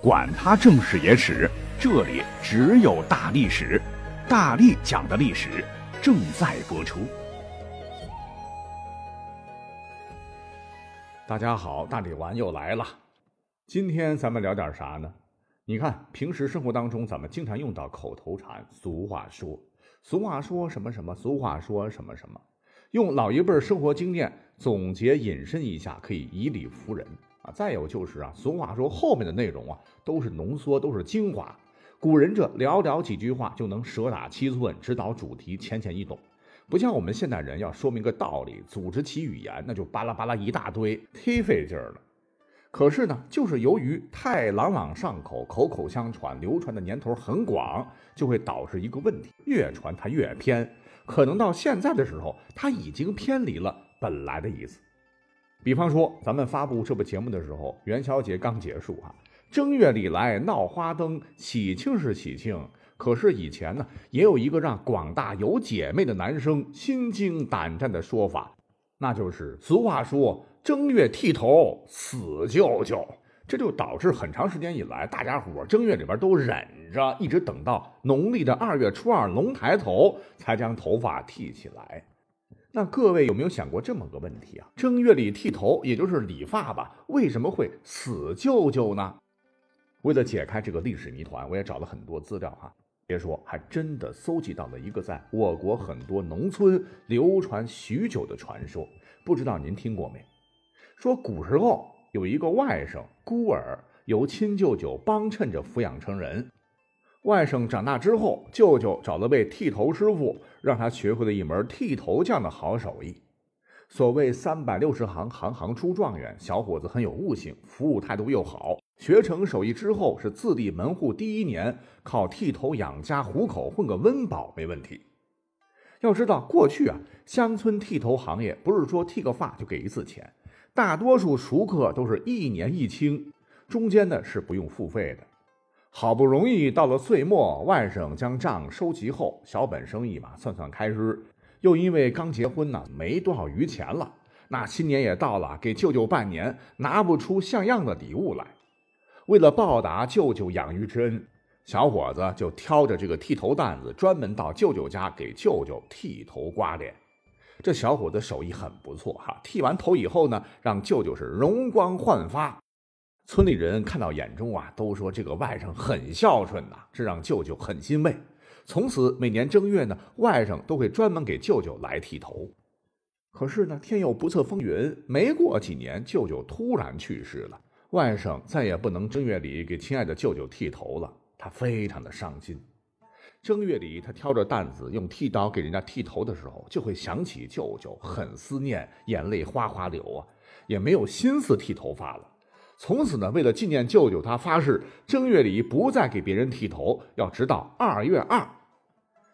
管他正史野史，这里只有大历史，大力讲的历史正在播出。大家好，大力丸又来了。今天咱们聊点啥呢？你看平时生活当中咱们经常用到口头禅，俗话说，俗话说什么什么，俗话说什么什么，用老一辈生活经验总结引申一下，可以以理服人啊。再有就是俗话说后面的内容都是浓缩，都是精华。古人这寥寥几句话就能蛇打七寸，指导主题浅显易懂，不像我们现代人要说明个道理，组织其语言，那就巴拉巴拉一大堆，忒费劲了。可是呢，就是由于太朗朗上口，口口相传，流传的年头很广，就会导致一个问题，越传它越偏，可能到现在的时候它已经偏离了本来的意思。比方说咱们发布这部节目的时候，元宵节刚结束正月里来闹花灯，喜庆是喜庆，可是以前呢，也有一个让广大有姐妹的男生心惊胆战的说法，那就是俗话说正月剃头死舅舅。这就导致很长时间以来，大家伙正月里边都忍着，一直等到农历的2月初2龙抬头才将头发剃起来。那各位有没有想过这么个问题啊？正月里剃头，也就是理发吧，为什么会死舅舅呢？为了解开这个历史谜团，我也找了很多资料别说，还真的搜集到了一个在我国很多农村流传许久的传说，不知道您听过没？说古时候有一个外甥孤儿，由亲舅舅帮衬着抚养成人。外甥长大之后，舅舅找了位剃头师傅，让他学会了一门剃头匠的好手艺。所谓360行，行行出状元，小伙子很有悟性，服务态度又好，学成手艺之后是自立门户，第一年靠剃头养家糊口，混个温饱没问题。要知道过去乡村剃头行业不是说剃个发就给一次钱，大多数熟客都是一年一清，中间呢是不用付费的。好不容易到了岁末，外甥将账收集后，小本生意嘛，算算开支，又因为刚结婚呢，没多少余钱了，那新年也到了，给舅舅拜年拿不出像样的礼物来。为了报答舅舅养育之恩，小伙子就挑着这个剃头担子，专门到舅舅家给舅舅剃头刮脸。这小伙子手艺很不错剃完头以后呢，让舅舅是容光焕发。村里人看到眼中都说这个外甥很孝顺这让舅舅很欣慰。从此每年正月呢，外甥都会专门给舅舅来剃头。可是呢，天有不测风云，没过几年舅舅突然去世了。外甥再也不能正月里给亲爱的舅舅剃头了，他非常的伤心。正月里他挑着担子用剃刀给人家剃头的时候，就会想起舅舅，很思念，眼泪哗哗流也没有心思剃头发了。从此呢，为了纪念舅舅，他发誓正月里不再给别人剃头，要直到2月2。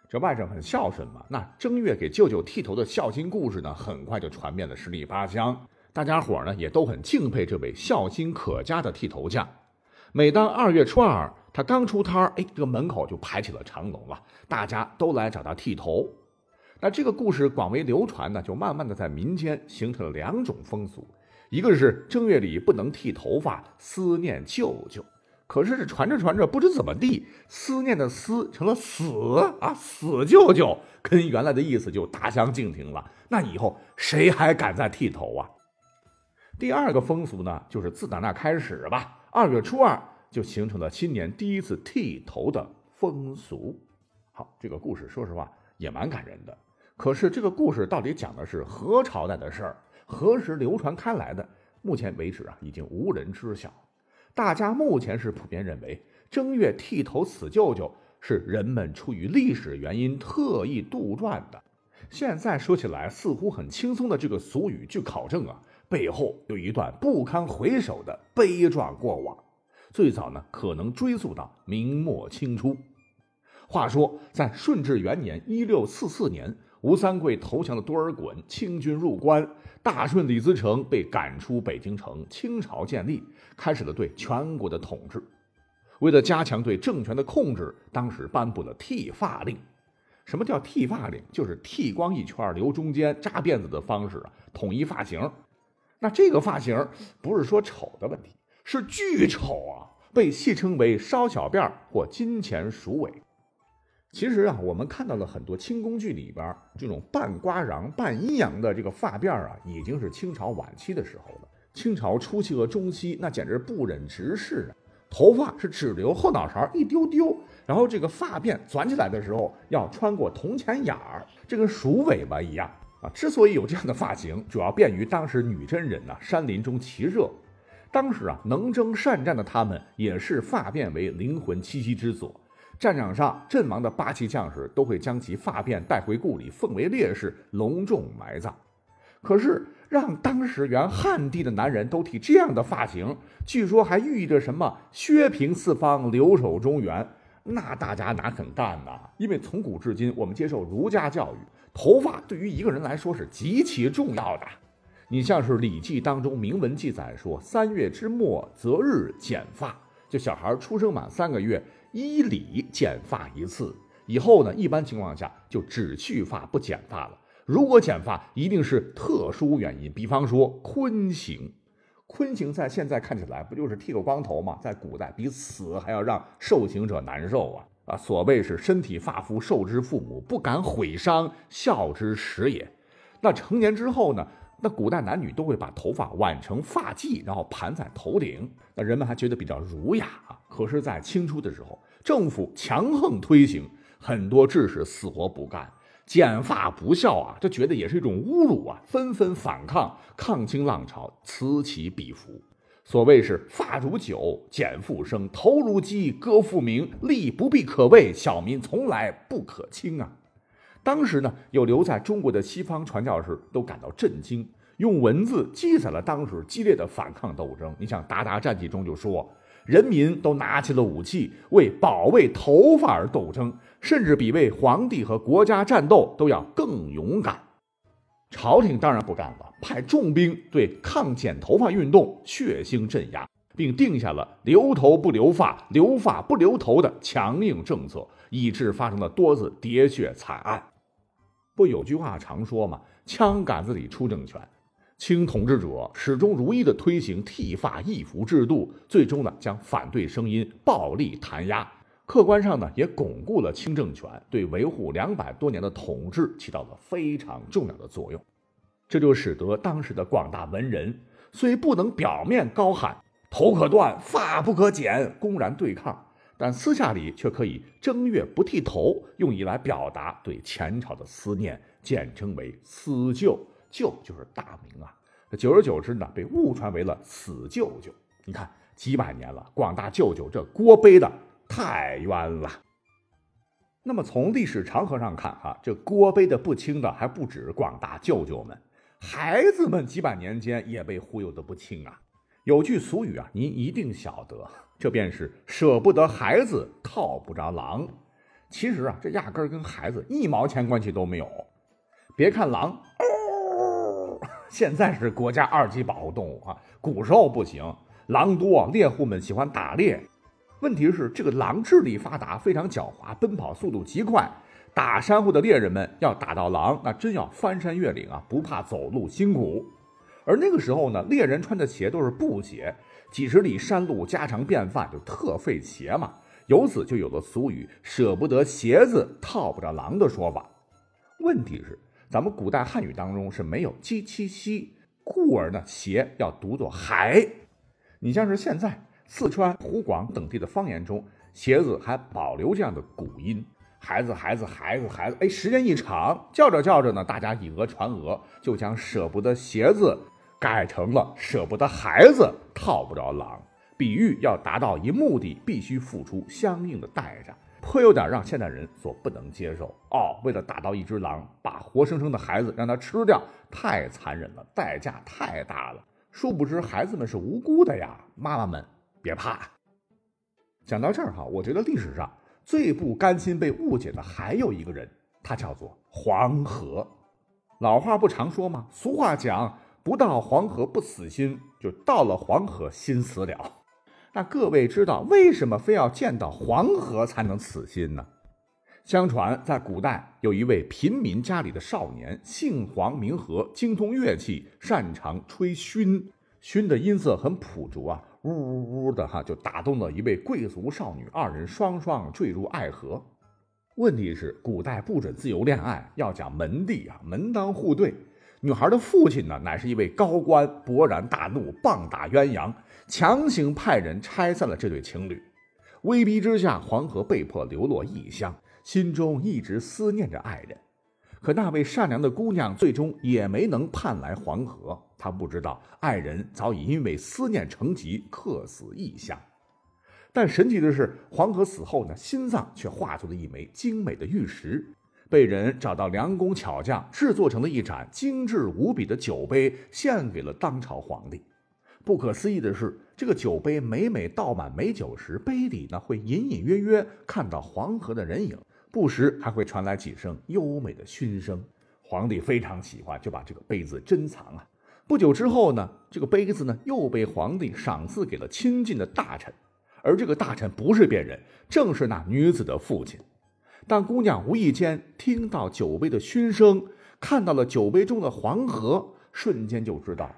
这外甥很孝顺嘛，那正月给舅舅剃头的孝心故事呢，很快就传遍了十里八乡。大家伙呢也都很敬佩这位孝心可嘉的剃头匠。每当2月初2他刚出摊，这个门口就排起了长龙了，大家都来找他剃头。那这个故事广为流传呢，就慢慢的在民间形成了两种风俗，一个是正月里不能剃头发，思念舅舅。可是传着传着，不知怎么地，思念的思成了死死舅舅，跟原来的意思就大相径庭了。那以后谁还敢再剃头啊？第二个风俗呢，就是自打那开始吧，2月初2就形成了新年第一次剃头的风俗。好，这个故事说实话也蛮感人的，可是这个故事到底讲的是何朝代的事儿，何时流传开来的，目前为止已经无人知晓。大家目前是普遍认为，正月剃头死舅舅是人们出于历史原因特意杜撰的。现在说起来似乎很轻松的这个俗语，据考证背后有一段不堪回首的悲壮过往，最早呢可能追溯到明末清初。话说在顺治元年1644年，吴三桂投降了多尔衮，清军入关，大顺李自成被赶出北京城，清朝建立，开始了对全国的统治。为了加强对政权的控制，当时颁布了剃发令。什么叫剃发令？就是剃光一圈，留中间，扎辫子的方式统一发型。那这个发型不是说丑的问题，是巨丑被戏称为烧小辫或金钱鼠尾。其实啊，我们看到了很多清宫剧里边这种半瓜瓤半阴阳的这个发辫啊，已经是清朝晚期的时候了。清朝初期和中期那简直不忍直视啊，头发是只留后脑勺一丢丢，然后这个发辫转起来的时候要穿过铜钱眼儿，这跟鼠尾巴一样啊。之所以有这样的发型，主要便于当时女真人啊山林中骑射。当时啊，能征善战的他们也是发辫为灵魂栖息之所。战场上阵亡的八旗将士都会将其发辫带回故里，奉为烈士，隆重埋葬。可是让当时原汉地的男人都剃这样的发型，据说还寓意着什么削平四方，留守中原，那大家哪肯干呢？因为从古至今我们接受儒家教育，头发对于一个人来说是极其重要的。你像是《礼记》当中明文记载说，三月之末择日剪发，就小孩出生满3个月依礼剪发一次，以后呢一般情况下就只蓄发不剪发了。如果剪发一定是特殊原因，比方说髡刑。髡刑在现在看起来不就是剃个光头吗？在古代比死还要让受刑者难受啊！所谓是身体发肤受之父母，不敢毁伤，孝之始也。那成年之后呢，那古代男女都会把头发挽成发髻，然后盘在头顶，那人们还觉得比较儒雅啊。可是在清初的时候，政府强横推行，很多志士死活不干，剪发不孝啊，这觉得也是一种侮辱啊，纷纷反抗，抗清浪潮此起彼伏。所谓是发如酒，剪复生，头如鸡，歌复鸣，利不必可畏，小民从来不可轻啊。当时呢，有留在中国的西方传教士都感到震惊，用文字记载了当时激烈的反抗斗争。你像《鞑靼战记》中就说，人民都拿起了武器，为保卫头发而斗争，甚至比为皇帝和国家战斗都要更勇敢。朝廷当然不干了，派重兵对抗剪头发运动血腥镇压，并定下了留头不留发、留发不留头的强硬政策，以致发生了多次喋血惨案。不有句话常说嘛，枪杆子里出政权。清统治者始终如一地推行剃发易服制度，最终呢将反对声音暴力弹压，客观上呢也巩固了清政权，对维护200多年的统治起到了非常重要的作用。这就使得当时的广大文人虽不能表面高喊头可断发不可剪公然对抗，但私下里却可以正月不剃头，用以来表达对前朝的思念，简称为思旧。旧就是大明啊，久而久之呢，被误传为了死舅舅。你看几百年了，广大舅舅这锅背的太冤了。那么从历史长河上看啊，这锅背的不轻的还不止广大舅舅们，孩子们几百年间也被忽悠的不轻啊。有句俗语啊，您一定晓得，这便是舍不得孩子套不着狼。其实啊，这压根儿跟孩子一毛钱关系都没有。别看狼现在是国家2级保护动物啊，古时候不行，狼多，猎户们喜欢打猎。问题是这个狼智力发达，非常狡猾，奔跑速度极快，打山户的猎人们要打到狼，那真要翻山越岭啊，不怕走路辛苦。而那个时候呢，猎人穿的鞋都是布鞋，几十里山路家常便饭，就特费鞋嘛。由此就有了俗语舍不得鞋子套不着狼的说法。问题是咱们古代汉语当中是没有鸡七西，故而呢鞋要读作鞋。你像是现在四川、湖广等地的方言中，鞋子还保留这样的古音，孩子孩子孩子孩子。哎，时间一长，叫着叫着呢，大家以讹传讹，就将舍不得鞋子改成了舍不得孩子套不着狼，比喻要达到一目的必须付出相应的代价，颇有点让现代人所不能接受哦。为了打到一只狼，把活生生的孩子让他吃掉，太残忍了，代价太大了。殊不知孩子们是无辜的呀，妈妈们别怕。讲到这儿哈，我觉得历史上最不甘心被误解的还有一个人，他叫做黄河。老话不常说吗？俗话讲，不到黄河不死心，就到了黄河心死了。那各位知道为什么非要见到黄河才能死心呢？相传在古代有一位贫民家里的少年，姓黄名和，精通乐器，擅长吹埙。埙的音色很朴拙啊，呜呜的就打动了一位贵族少女，二人双双坠入爱河。问题是古代不准自由恋爱，要讲门第门当户对。女孩的父亲呢，乃是一位高官，勃然大怒，棒打鸳鸯，强行派人拆散了这对情侣。威逼之下，黄河被迫流落异乡，心中一直思念着爱人。可那位善良的姑娘最终也没能盼来黄河，她不知道爱人早已因为思念成疾，客死异乡。但神奇的是，黄河死后呢，心脏却化作了一枚精美的玉石，被人找到良工巧匠制作成了一盏精致无比的酒杯，献给了当朝皇帝。不可思议的是，这个酒杯每倒满美酒时，杯底呢会隐隐约约看到黄河的人影，不时还会传来几声优美的熏声。皇帝非常喜欢，就把这个杯子珍藏啊。不久之后呢，这个杯子呢又被皇帝赏赐给了亲近的大臣，而这个大臣不是别人，正是那女子的父亲。但姑娘无意间听到酒杯的熏声，看到了酒杯中的黄河，瞬间就知道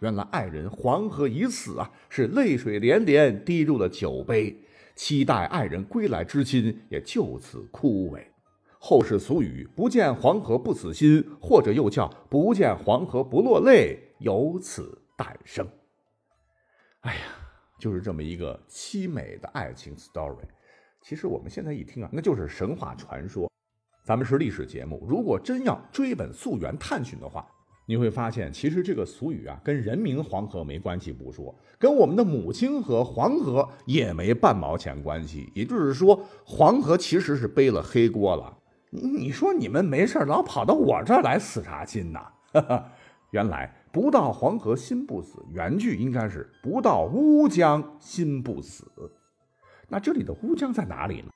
原来爱人黄河已死是泪水连连滴入了酒杯。期待爱人归来之心也就此枯萎。后世俗语不见黄河不死心，或者又叫不见黄河不落泪，由此诞生。就是这么一个凄美的爱情 story。 其实我们现在一听那就是神话传说。咱们是历史节目，如果真要追本溯源探寻的话，你会发现其实这个俗语跟人名黄河没关系不说，跟我们的母亲河黄河也没半毛钱关系。也就是说，黄河其实是背了黑锅了。 你说你们没事老跑到我这儿来死啥心呢？原来不到黄河心不死，原句应该是不到乌江心不死。那这里的乌江在哪里呢？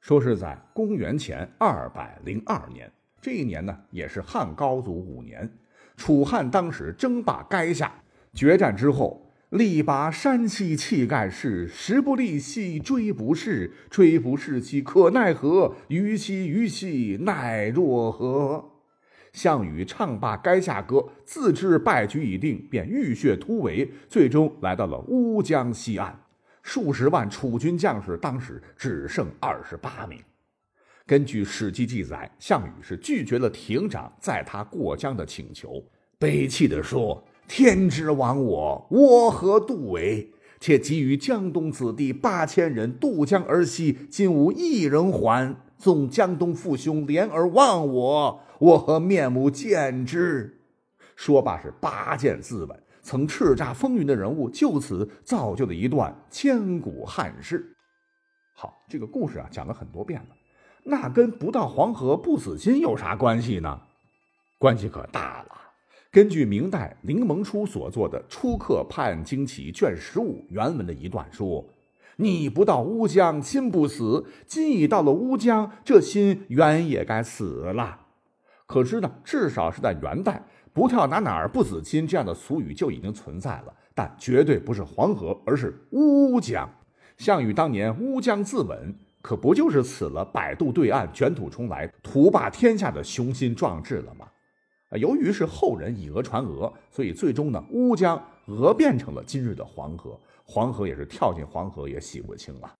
说是在公元前202年，这一年呢，也是汉高祖5年，楚汉当时争霸垓下，决战之后，力拔山兮气盖世，时不利兮骓不逝，骓不逝兮可奈何，虞兮虞兮奈若何。项羽唱罢垓下歌，自知败局已定，便浴血突围，最终来到了乌江西岸。数十万楚军将士当时只剩28名。根据史记记载，项羽是拒绝了亭长载他过江的请求，悲泣地说：天之亡我，我何渡为？且急于江东子弟8000人渡江而西，今无一人还，纵江东父兄怜而忘我，我何面目见之？说罢是8箭自刎。曾叱咤风云的人物，就此造就了一段千古汉事。好，这个故事讲了很多遍了，那跟不到黄河不死心有啥关系呢？关系可大了。根据明代林萌初所作的《初刻判经奇》卷15原文的一段说：你不到乌江心不死，今已到了乌江，这心原也该死了。可是呢，至少是在元代，不跳哪哪儿不死心这样的俗语就已经存在了，但绝对不是黄河，而是乌江。项羽当年乌江自刎，可不就是死了摆渡对岸，卷土重来，图霸天下的雄心壮志了吗？由于是后人以讹传讹，所以最终呢，乌江讹变成了今日的黄河，黄河也是跳进黄河也洗不清了。